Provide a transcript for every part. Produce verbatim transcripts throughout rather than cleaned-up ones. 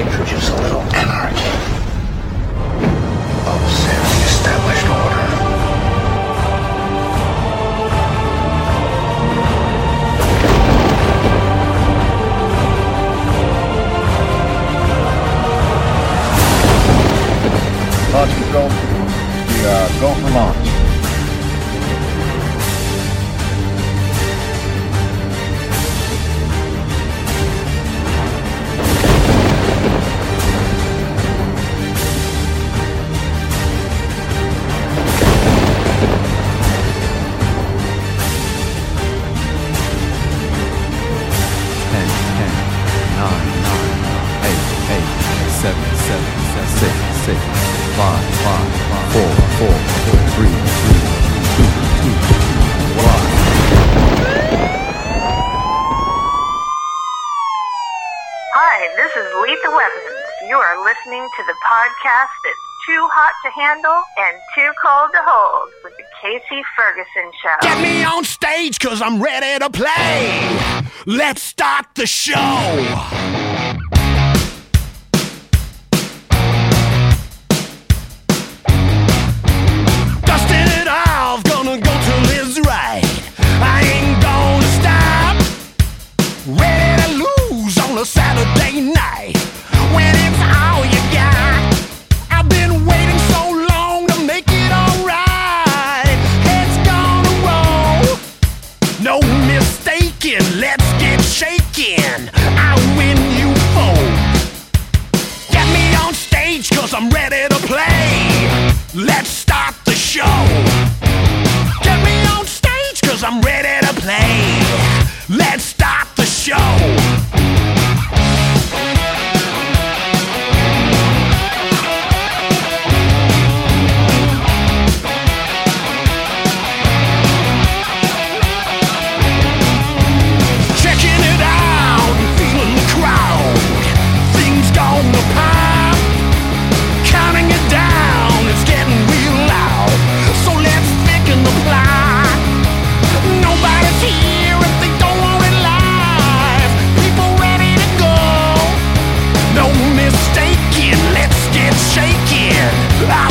introduce a little anarchy. Upset the established order. Launch control. We are going for launch. To the podcast that's too hot to handle and too cold to hold with the Casey Ferguson Show. Get me on stage because I'm ready to play. Let's start the show. I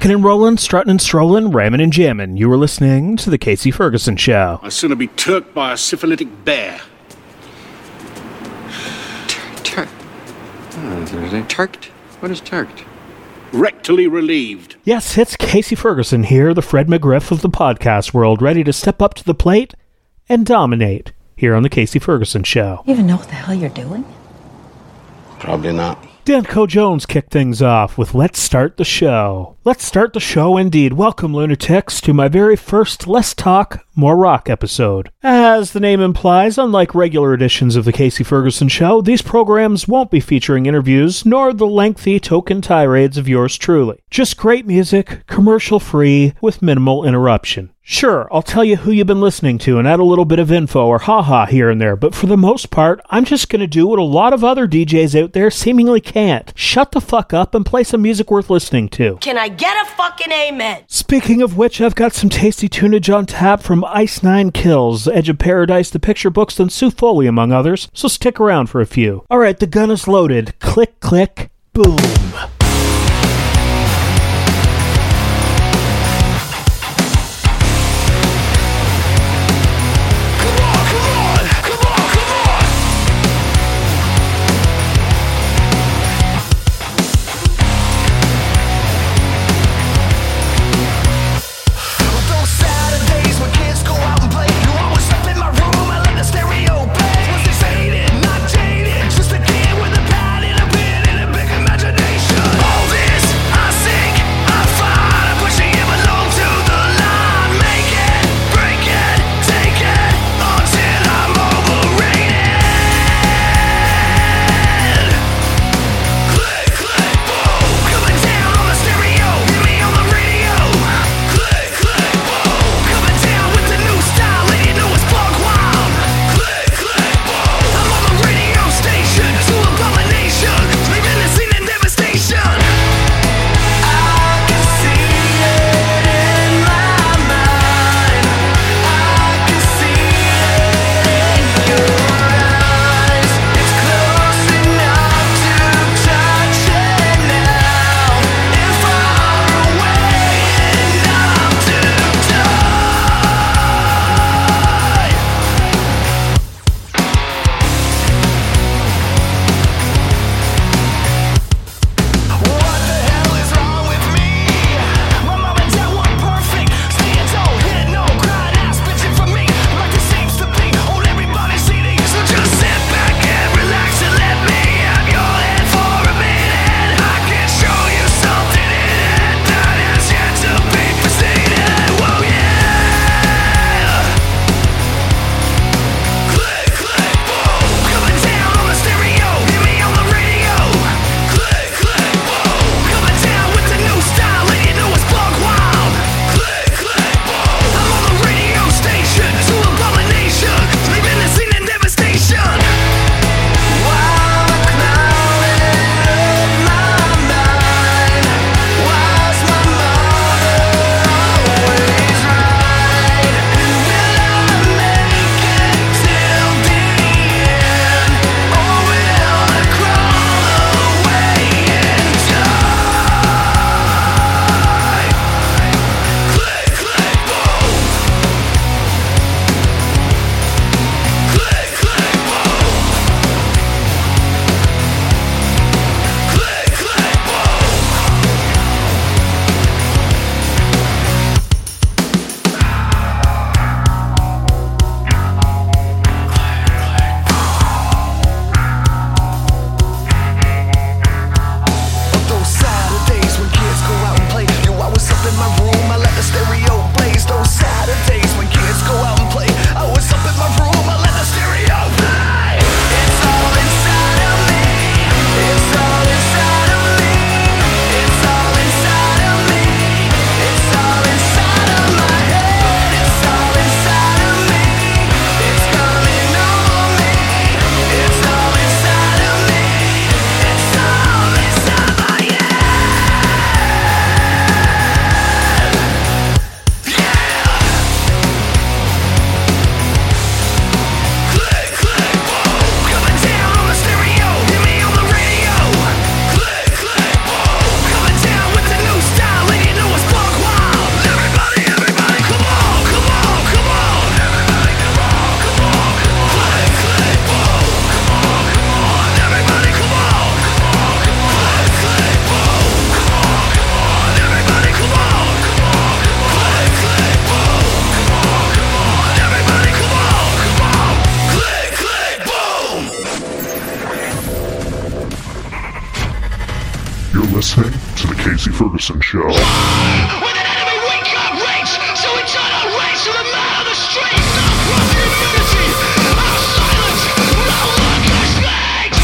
rockin' and rollin', struttin' and strollin', rammin' and jammin'. You are listening to The Casey Ferguson Show. I'd sooner be turked by a syphilitic bear. Tur- tur- oh, turked? What is turked? Rectally relieved. Yes, it's Casey Ferguson here, the Fred McGriff of the podcast world, ready to step up to the plate and dominate here on The Casey Ferguson Show. You even know what the hell you're doing? Probably not. Danko Jones kicked things off with Let's Start the Show. Let's start the show indeed. Welcome, lunatics, to my very first Less Talk, More Rock episode. As the name implies, unlike regular editions of The Casey Ferguson Show, these programs won't be featuring interviews, nor the lengthy token tirades of yours truly. Just great music, commercial-free, with minimal interruption. Sure, I'll tell you who you've been listening to and add a little bit of info or haha here and there, but for the most part, I'm just going to do what a lot of other D Js out there seemingly can't. Shut the fuck up and play some music worth listening to. Can I get a fucking amen? Speaking of which, I've got some tasty tunage on tap from Ice Nine Kills, Edge of Paradise, The Picture Books, and Sue Foley, among others, so stick around for a few. Alright, the gun is loaded. Click, click, boom. Nation. listening to The Casey Ferguson Show. When an enemy wake-up race, so it's on a race to the man on the street. Stop broken unity, our silence will lock us legs.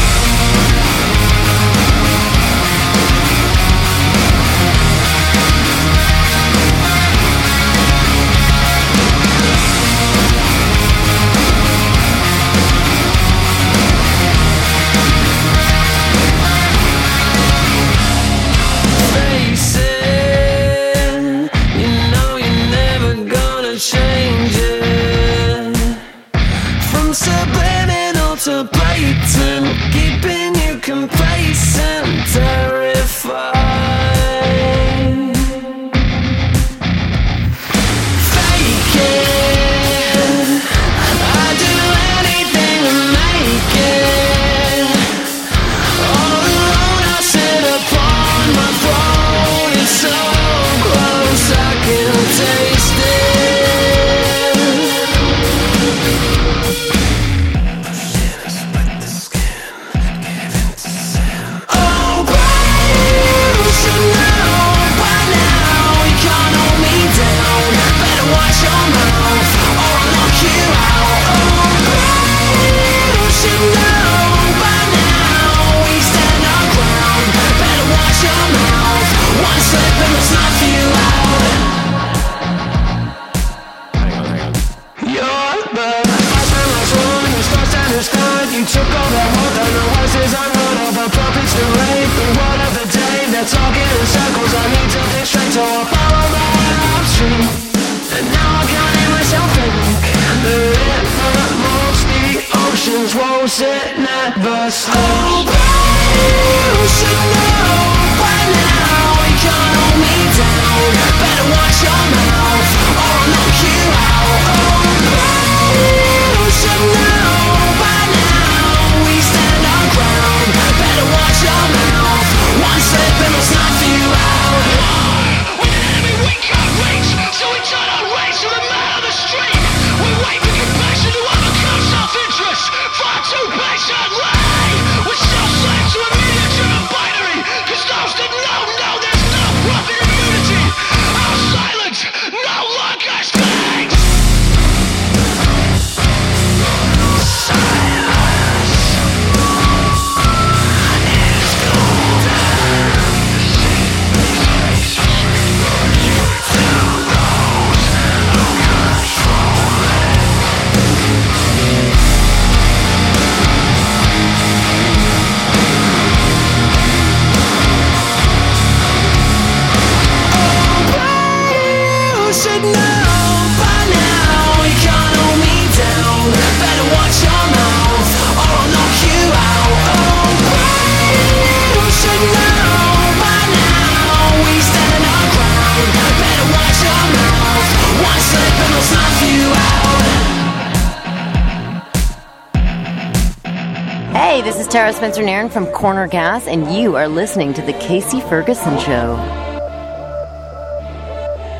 Sarah Spencer Nairn from Corner Gas, and you are listening to The Casey Ferguson Show.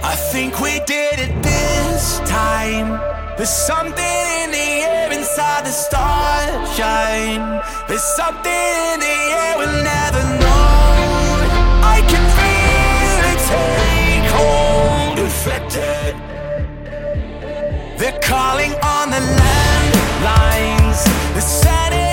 I think we did it this time. There's something in the air inside the starshine. There's something in the air we'll never know. I can feel it take hold, infected. They're calling on the landlines. The Saturday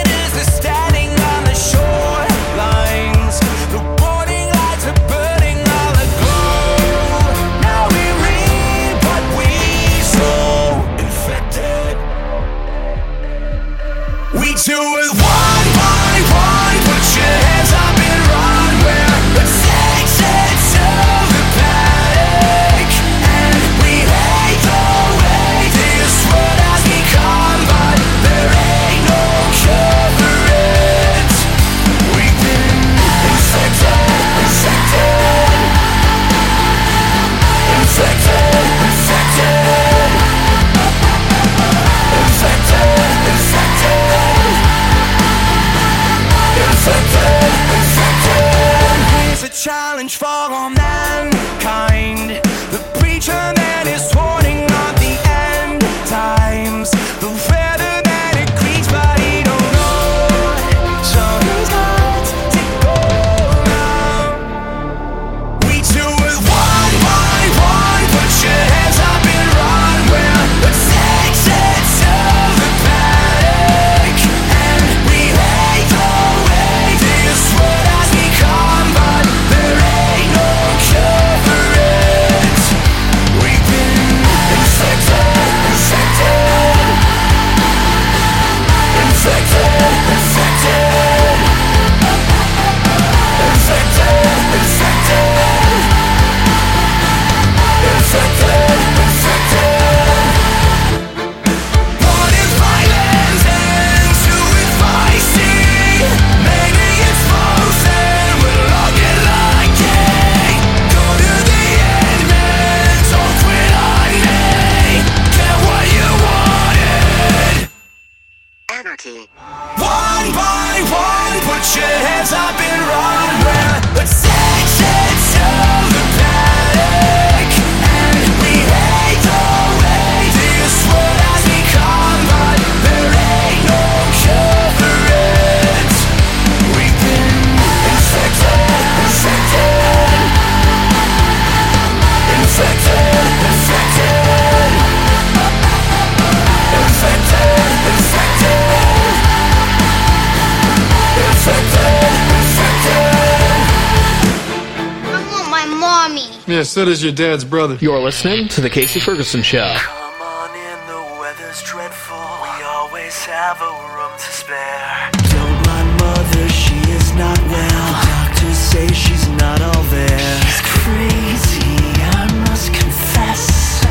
shorelines, the warning lights are burning all aglow. Now we read what we saw, infected. We do it one by one. Put your hands up and run. We're the exits of the panic, and we hate the way this world has become, but there ain't no cure. Infected, infected, infected, infected. One by one, put your hands up and run. We're attention to the panic, and we hate the way this world has become, but there ain't no cure for it. We've been infected, infected, infected, infected, infected, infected. Infected, infected. I want my mommy. Yes, that is your dad's brother. You're listening to The Casey Ferguson Show. Come on in, the weather's dreadful. We always have a room to spare. Don't mind mother, she is not well. The doctors say she's not all there. She's crazy, I must confess.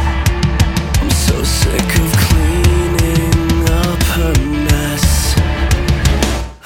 I'm so sick of cleaning up her mess. I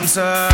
hope so.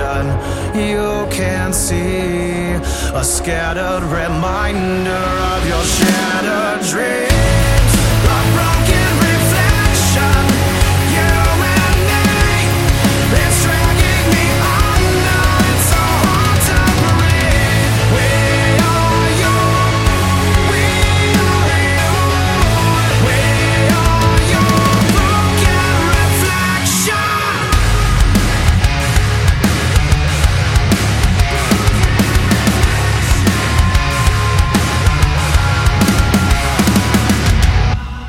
vision you can see, a scattered reminder of your shattered dreams, a broken reflection. You and me, it's dragging me under, it's so hard to breathe. We are you, we are you, we are you, broken reflection.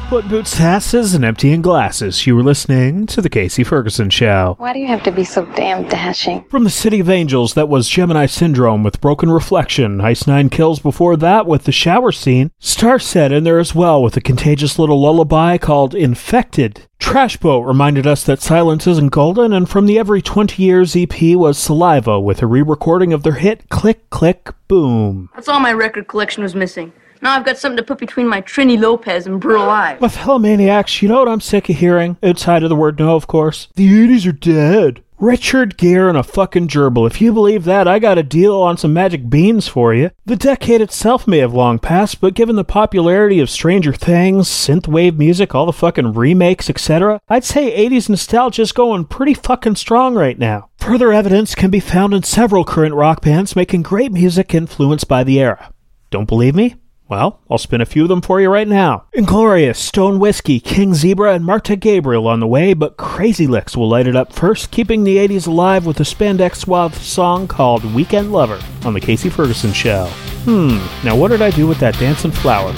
What boots, tasses, and emptying glasses. You were listening to The Casey Ferguson Show. Why do you have to be so damn dashing? From the City of Angels, that was Gemini Syndrome with Broken Reflection. Ice Nine Kills before that with The Shower Scene. Starset in there as well with a contagious little lullaby called Infected. Trashboat reminded us that silence isn't golden, and from the Every twenty Years E P was Saliva with a re-recording of their hit Click, Click, Boom. That's all my record collection was missing. Now I've got something to put between my Trini Lopez and Brutal Live. My fellow maniacs, you know what I'm sick of hearing? Outside of the word no, of course. The eighties are dead. Richard Gere and a fucking gerbil. If you believe that, I got a deal on some magic beans for you. The decade itself may have long passed, but given the popularity of Stranger Things, synthwave music, all the fucking remakes, et cetera, I'd say eighties nostalgia's going pretty fucking strong right now. Further evidence can be found in several current rock bands making great music influenced by the era. Don't believe me? Well, I'll spin a few of them for you right now. Inglorious, Stone Whiskey, King Zebra, and Marta Gabriel on the way, but Crazy Lixx will light it up first, keeping the eighties alive with a spandex suave song called Weekend Lover on The Casey Ferguson Show. Hmm, now what did I do with that dancing flower?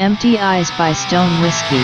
Empty Eyes by Stone Whiskey.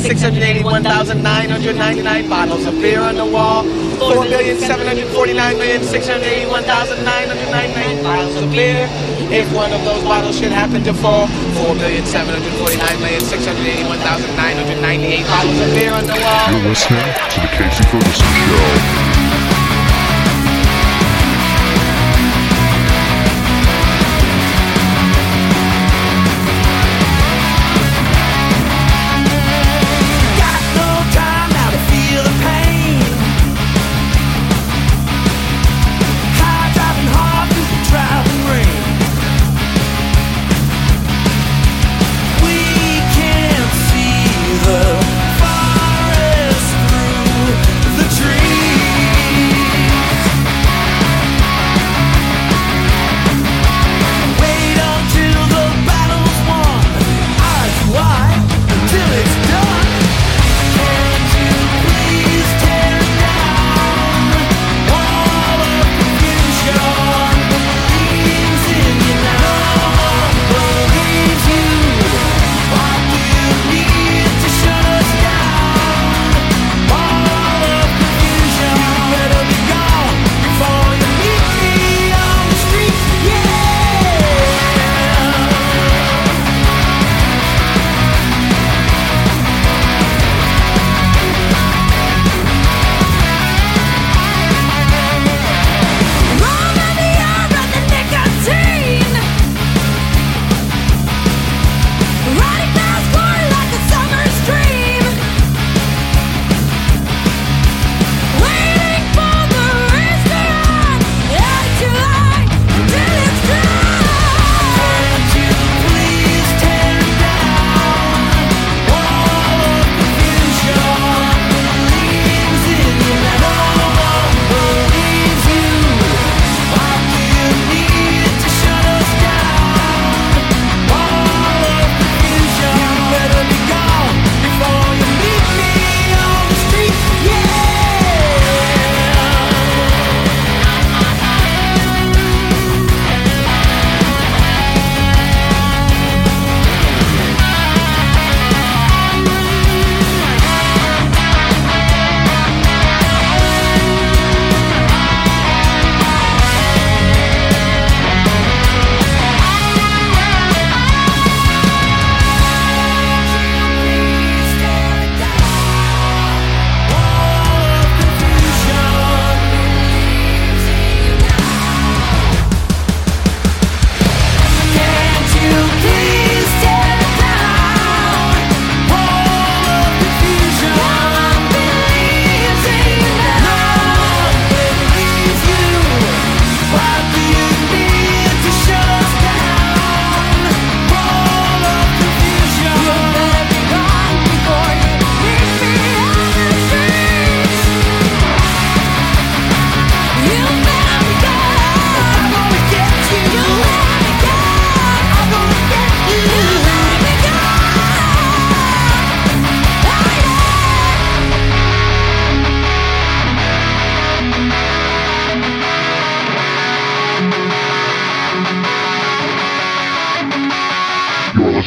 six hundred eighty-one thousand nine hundred ninety-nine bottles of beer on the wall. four million seven hundred forty-nine million six hundred eighty-one thousand nine hundred ninety-nine bottles of beer. If one of those bottles should happen to fall, four million seven hundred forty-nine million six hundred eighty-one thousand nine hundred ninety-eight bottles of beer on the wall. You're listening to the Casey Ferguson Show. Far as through the trees.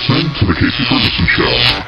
listening to The Casey Ferguson Show.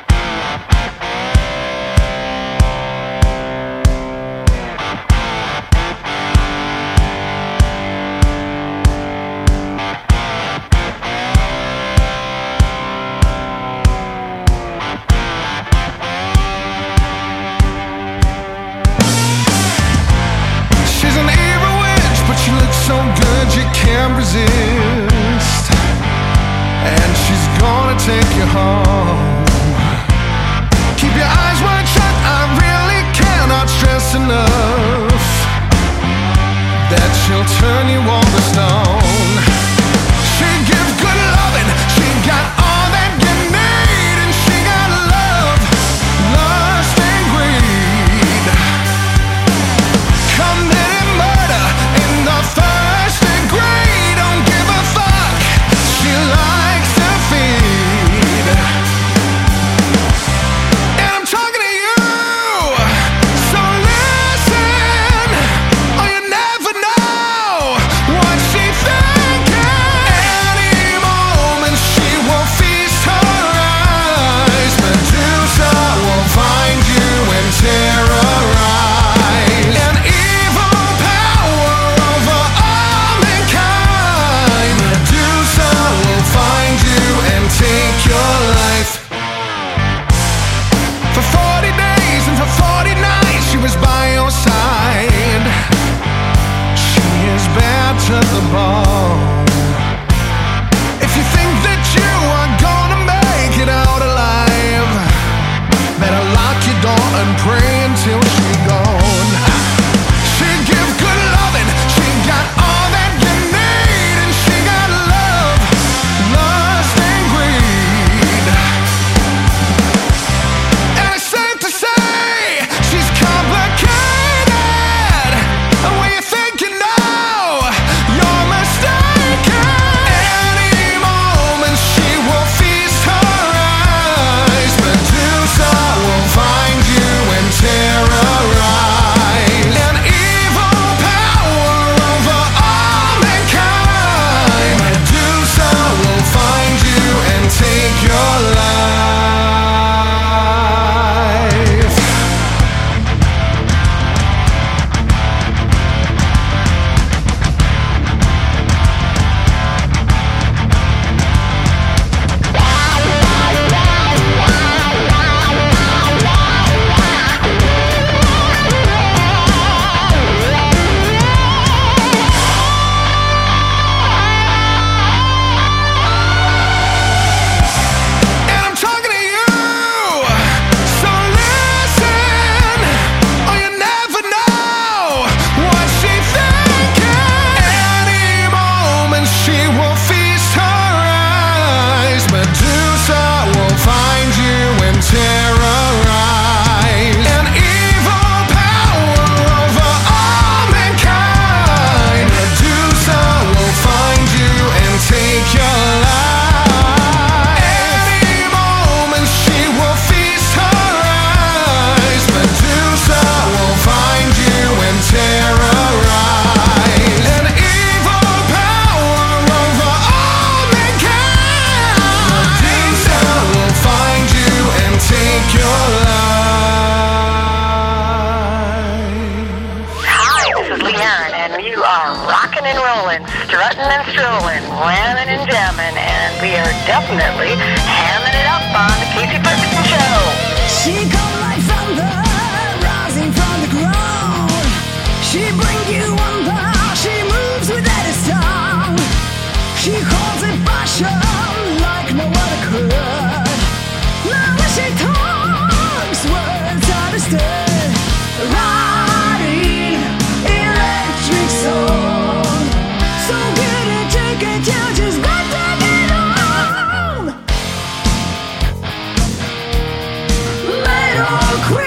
Queen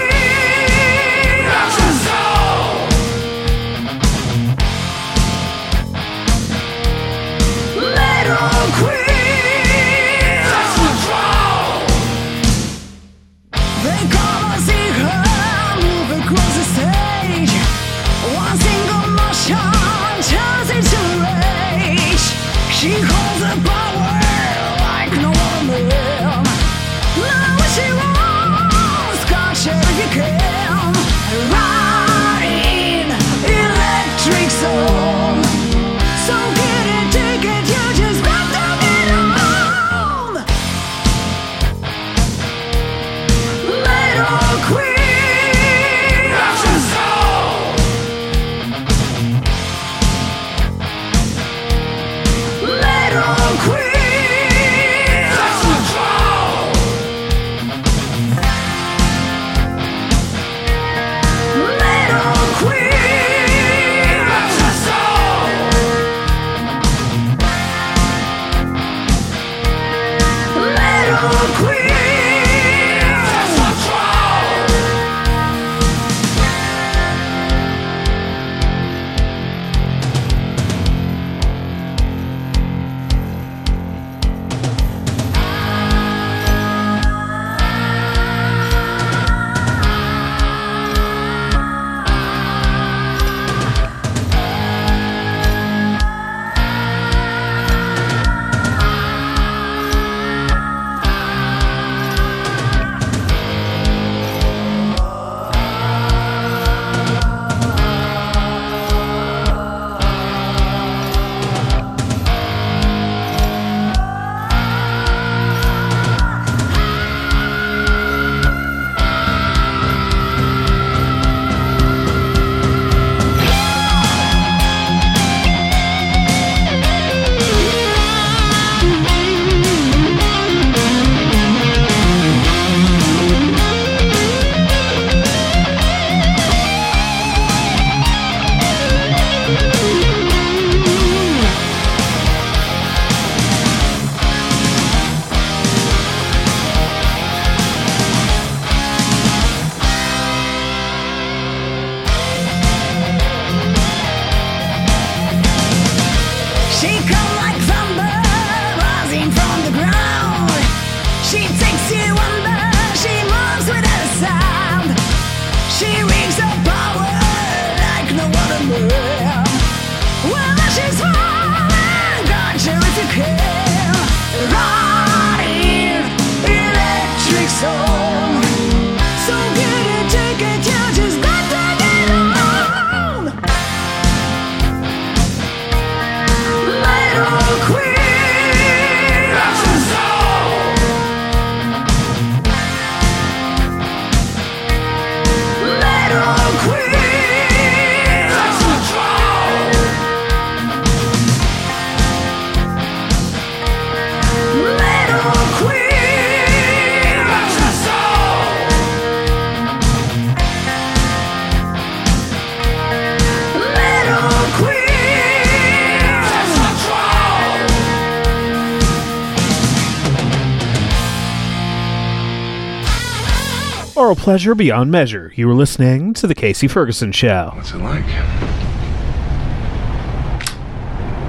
Oral pleasure beyond measure. You were listening to The Casey Ferguson Show. What's it like?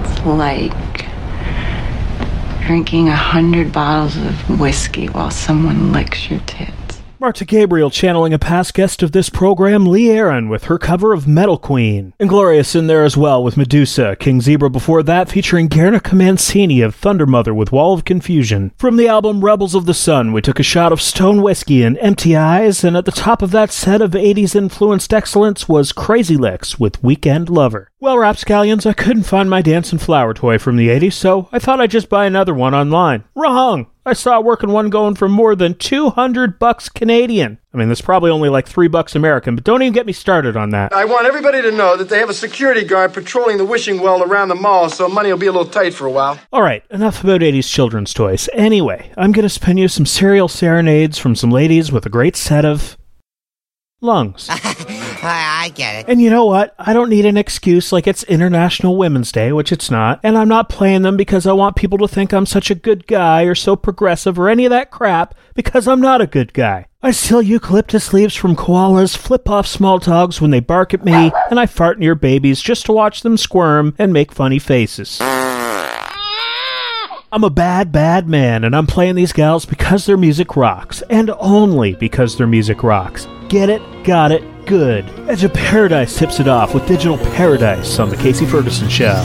It's like drinking a hundred bottles of whiskey while someone licks your tits. Marta Gabriel channeling a past guest of this program, Lee Aaron, with her cover of Metal Queen. Inglorious in there as well with Medusa. King Zebra before that featuring Guernica Mancini of Thunder Mother with Wall of Confusion. From the album Rebels of the Sun, we took a shot of Stone Whiskey and Empty Eyes, and at the top of that set of eighties-influenced excellence was Crazy Lixx with Weekend Lover. Well, rapscallions, I couldn't find my dancing flower toy from the eighties, so I thought I'd just buy another one online. Wrong! I saw working one going for more than two hundred bucks Canadian. I mean, that's probably only like three bucks American, but don't even get me started on that. I want everybody to know that they have a security guard patrolling the wishing well around the mall, so money will be a little tight for a while. All right, enough about eighties children's toys. Anyway, I'm going to spin you some serial serenades from some ladies with a great set of lungs. I get it. And you know what? I don't need an excuse like it's International Women's Day, which it's not, and I'm not playing them because I want people to think I'm such a good guy or so progressive or any of that crap, because I'm not a good guy. I steal eucalyptus leaves from koalas, flip off small dogs when they bark at me, and I fart near babies just to watch them squirm and make funny faces. I'm a bad, bad man, and I'm playing these gals because their music rocks, and only because their music rocks. Get it? Got it? Good. Edge of Paradise tips it off with Digital Paradise on The Casey Ferguson Show.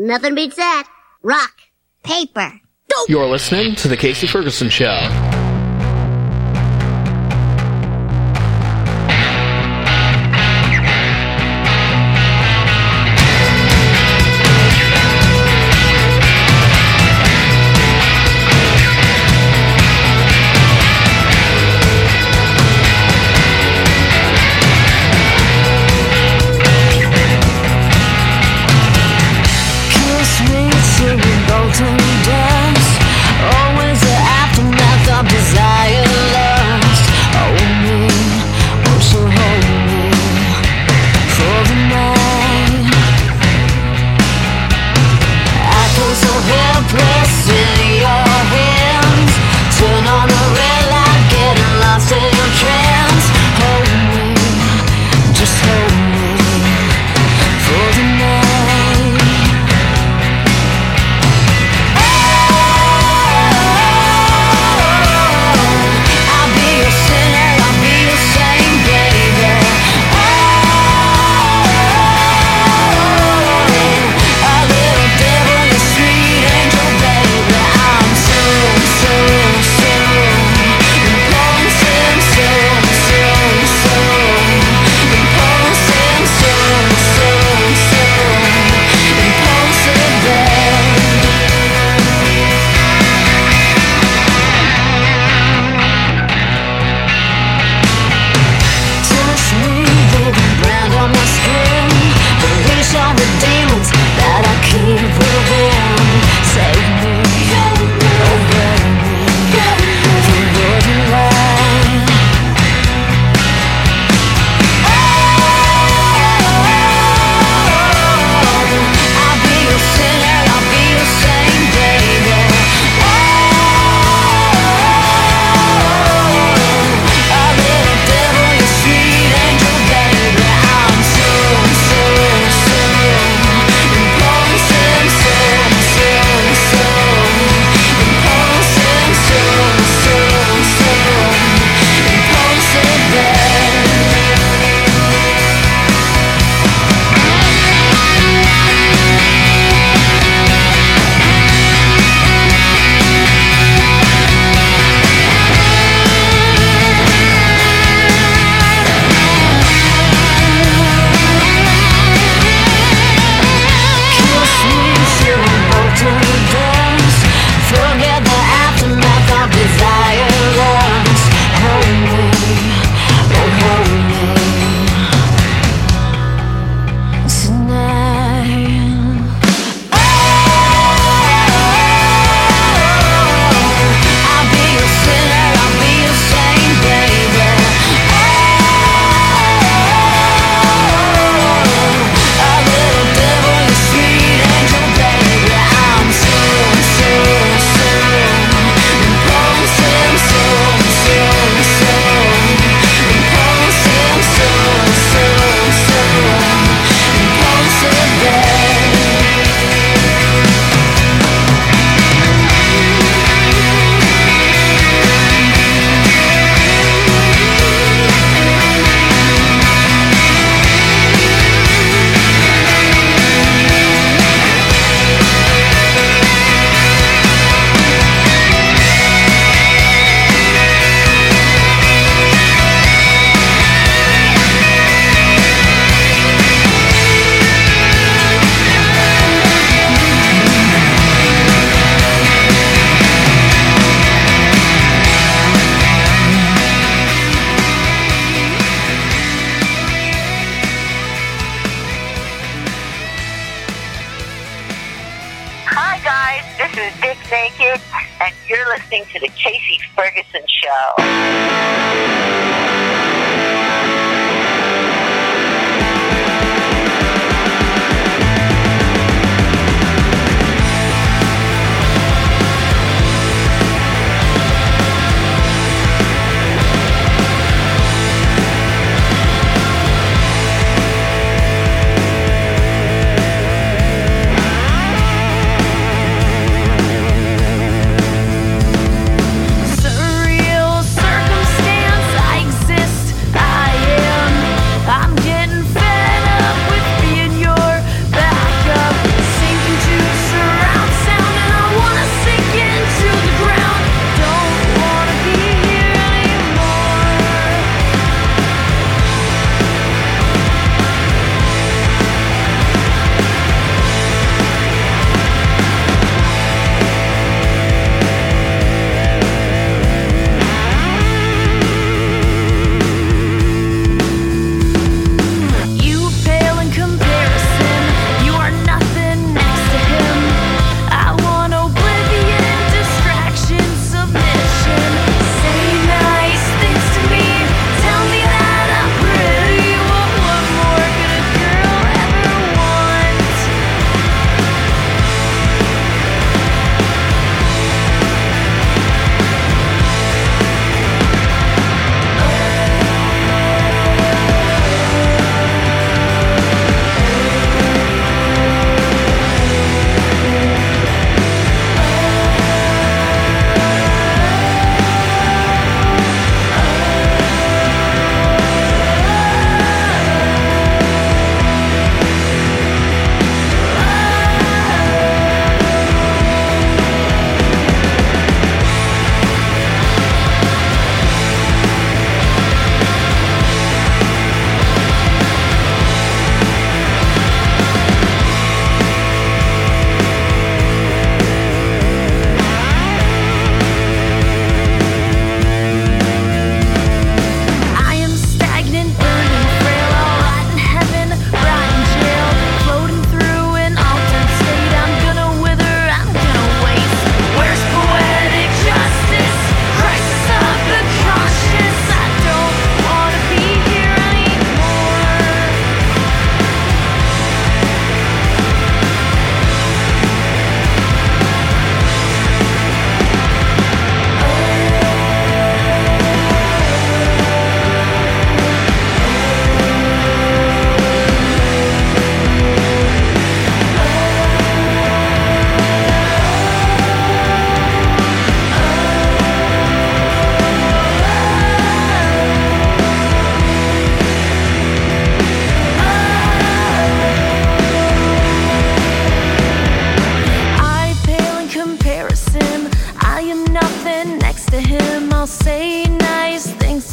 Nothing beats that. Rock. Paper. Dope. You're listening to The Casey Ferguson Show.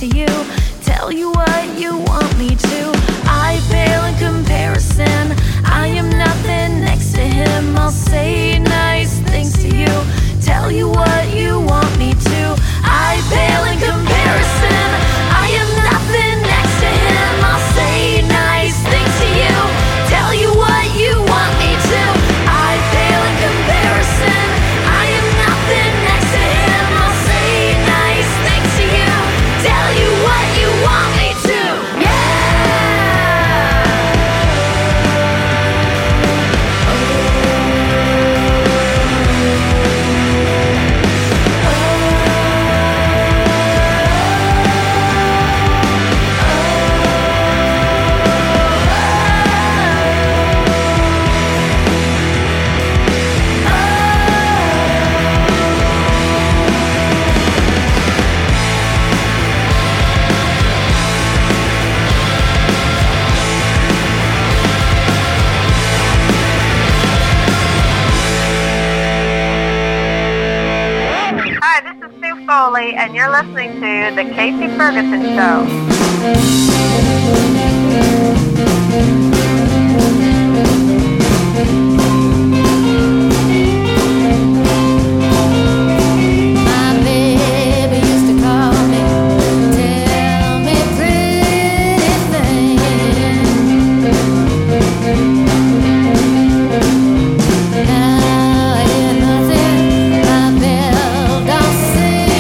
to you, tell you what you want me to. I pale in comparison, I am nothing next to him. I'll say nice things to you, tell you what you want me to. I pale in comparison, I am nothing next to him. I'll say nice things to you, tell you what you want me to. I pale in comparison, I am nothing next to him. I'll say nice things to you, tell you what you want me to. And you're listening to The Casey Ferguson Show. My baby used to call me, tell me pretty things. Now I hear nothing, my bell don't sing.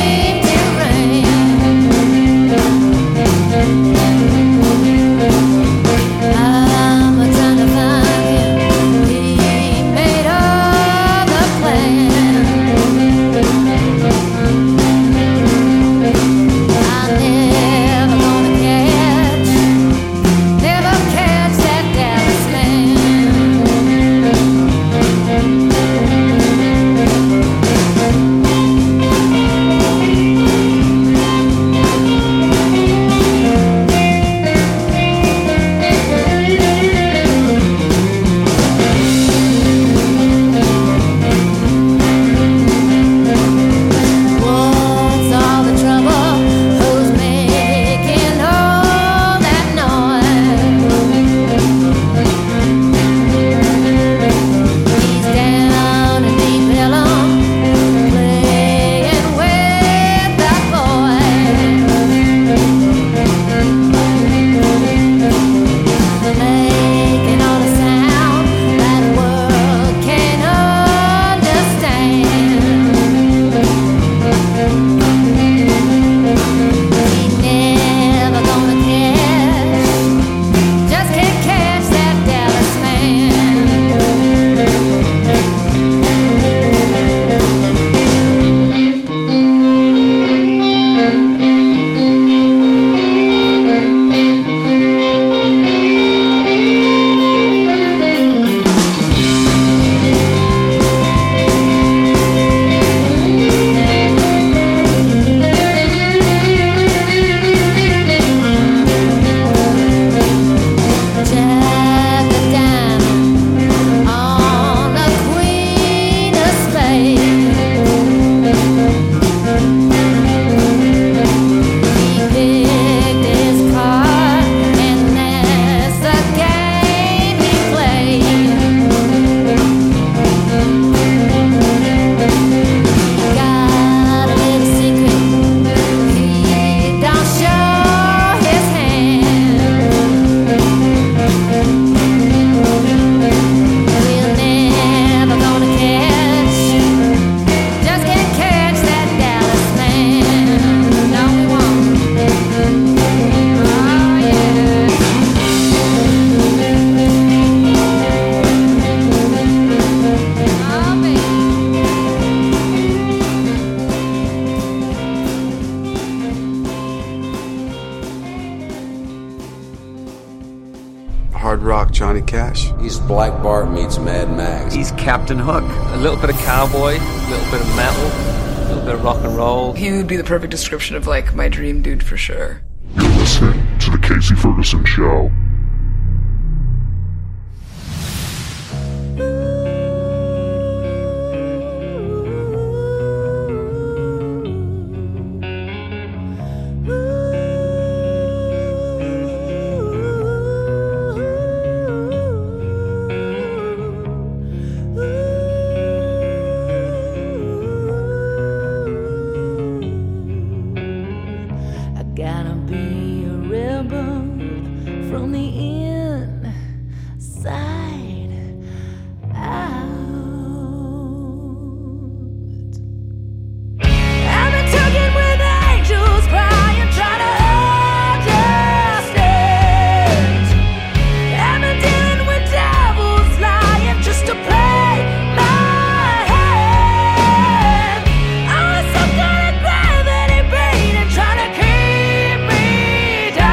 Black Bart meets Mad Max. He's Captain Hook. A little bit of cowboy, a little bit of metal, a little bit of rock and roll. He would be the perfect description of, like, my dream dude for sure. You're listening to The Casey Ferguson Show. rebel from the inside out. I've been talking with angels crying, trying to understand. I've been dealing with devils lying just to play my hand. I was some kind of gravity beating and trying to keep me down.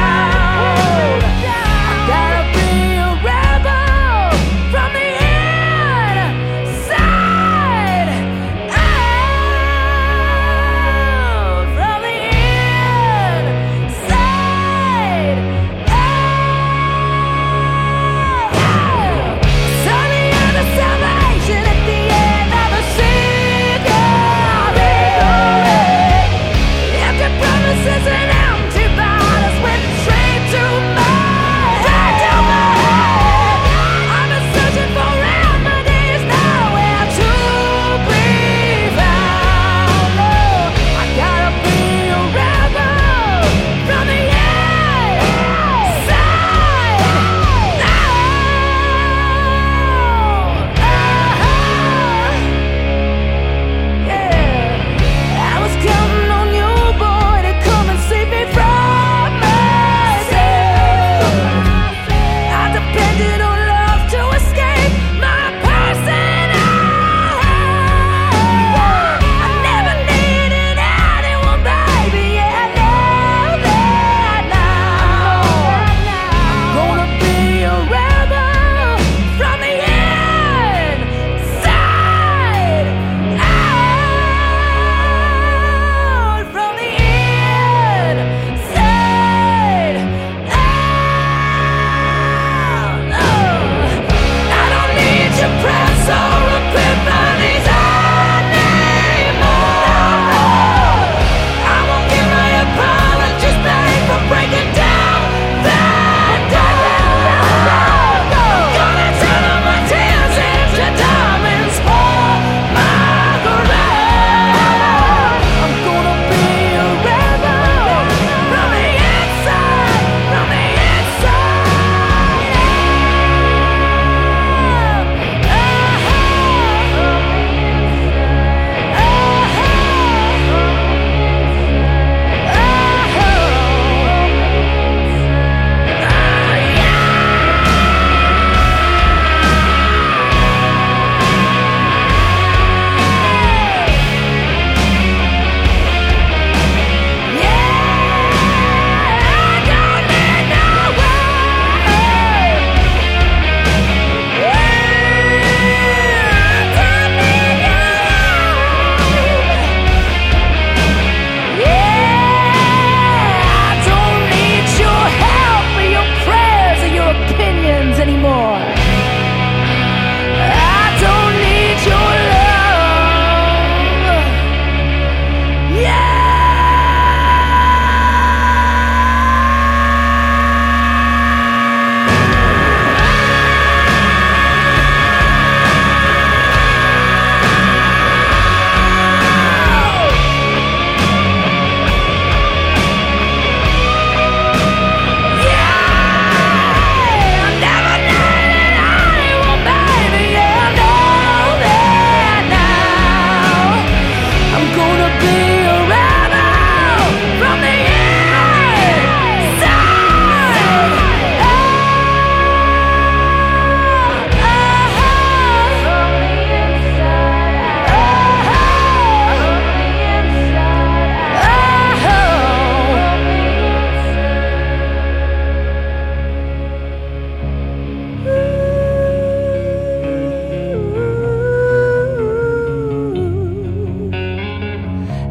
I gotta be a rebel from the inside out. From the inside out. Sunny and the salvation at the end of a cigarette. Empty promises and empty bottles went straight to my head. I've been searching for remedies nowhere to be found. Oh,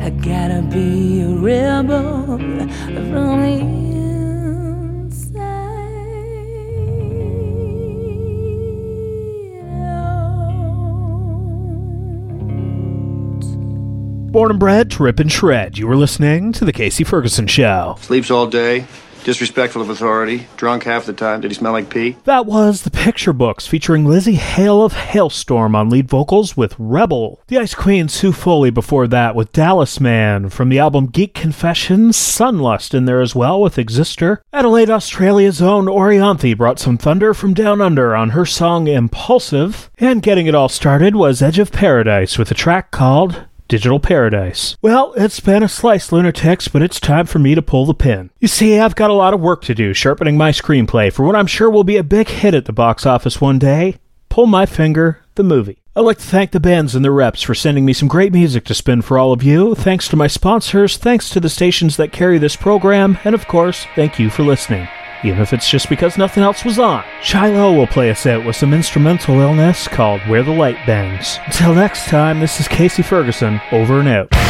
I gotta be a rebel from the inside out. Oh, yeah, I was counting on you, boy, to come and save me from myself. I depended on love to escape my personality. I never needed anyone, baby, yeah, I know that now. I'm gonna be a rebel from the inside out. From the inside out. Oh, I don't need your prayers or epiphanies anymore. I won't give my apologies, babe, for breaking down that door. I'm gonna turn all my tears into diamonds for my career. I'm gonna be a rebel from the inside, from the I gotta be a rebel from the inside out. Born and bred, trip and shred. You were listening to The Casey Ferguson Show. Sleeps all day, Disrespectful of authority, drunk half the time. Did he smell like pee? That was The Picture Books, featuring Lzzy Hale of Halestorm on lead vocals with Rebel. The Ice Queen Sue Foley before that with Dallas Man, from the album Geek Confessions. Sunlust in there as well with Exister. Adelaide, Australia's own Orianthi brought some thunder from Down Under on her song Impulsive. And getting it all started was Edge of Paradise with a track called Digital Paradise. Well, it's been a slice, lunatics, but it's time for me to pull the pin. You see, I've got a lot of work to do sharpening my screenplay for what I'm sure will be a big hit at the box office one day. Pull My Finger, the movie. I'd like to thank the bands and their reps for sending me some great music to spin for all of you. Thanks to my sponsors, thanks to the stations that carry this program, and of course, thank you for listening. Even if it's just because nothing else was on. Shy Low will play us out with some instrumental illness called Where the Light Bends. Until next time, this is Casey Ferguson, over and out.